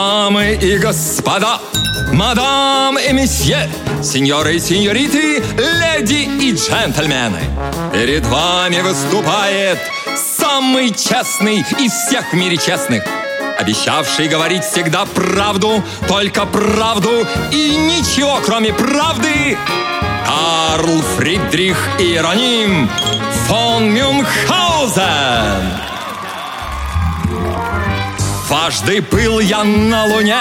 Дамы и господа, мадам и месье, сеньоры и сеньориты, леди и джентльмены, перед вами выступает самый честный из всех в мире честных, обещавший говорить всегда правду, только правду и ничего, кроме правды, Карл Фридрих Иероним фон Мюнхгаузен. Дважды был я на луне,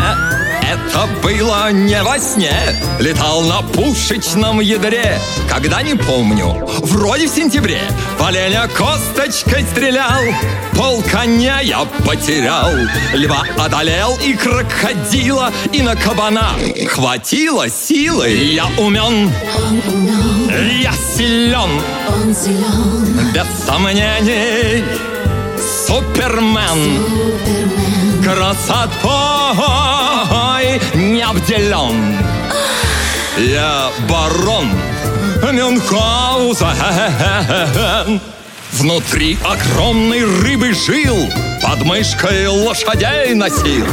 это было не во сне. Летал на пушечном ядре, когда не помню, вроде в сентябре. В оленя косточкой стрелял, пол коня я потерял. Льва одолел и крокодила, и на кабана хватило силы. Я умен, я силен, без сомнений Супермен. Красотой не обделен. Я барон Мюнхгаузен. Внутри огромной рыбы жил, под мышкой лошадей носил.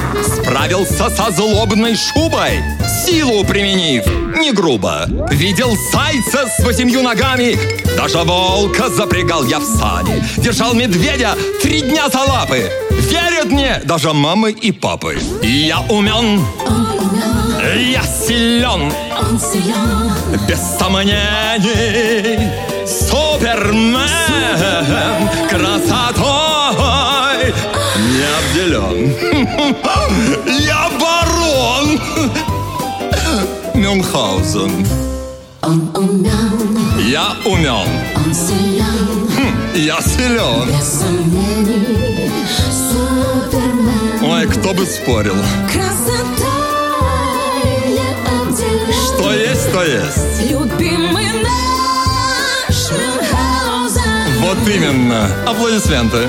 Справился со злобной шубой, силу применив, не грубо. Видел зайца с 8 ногами, даже волка запрягал я в сани. Держал медведя 3 дня за лапы, верят мне даже мамы и папы. Я умен, я силен, без сомнений Супермен, красотой не обделен. Я барон Мюнхгаузен. Он умен, я умен, он силен, я силен, без сомнений Супермен. Ой, кто бы спорил. Красотой не обделен. Что есть, то есть. Любимый наш. Вот именно. Аплодисменты.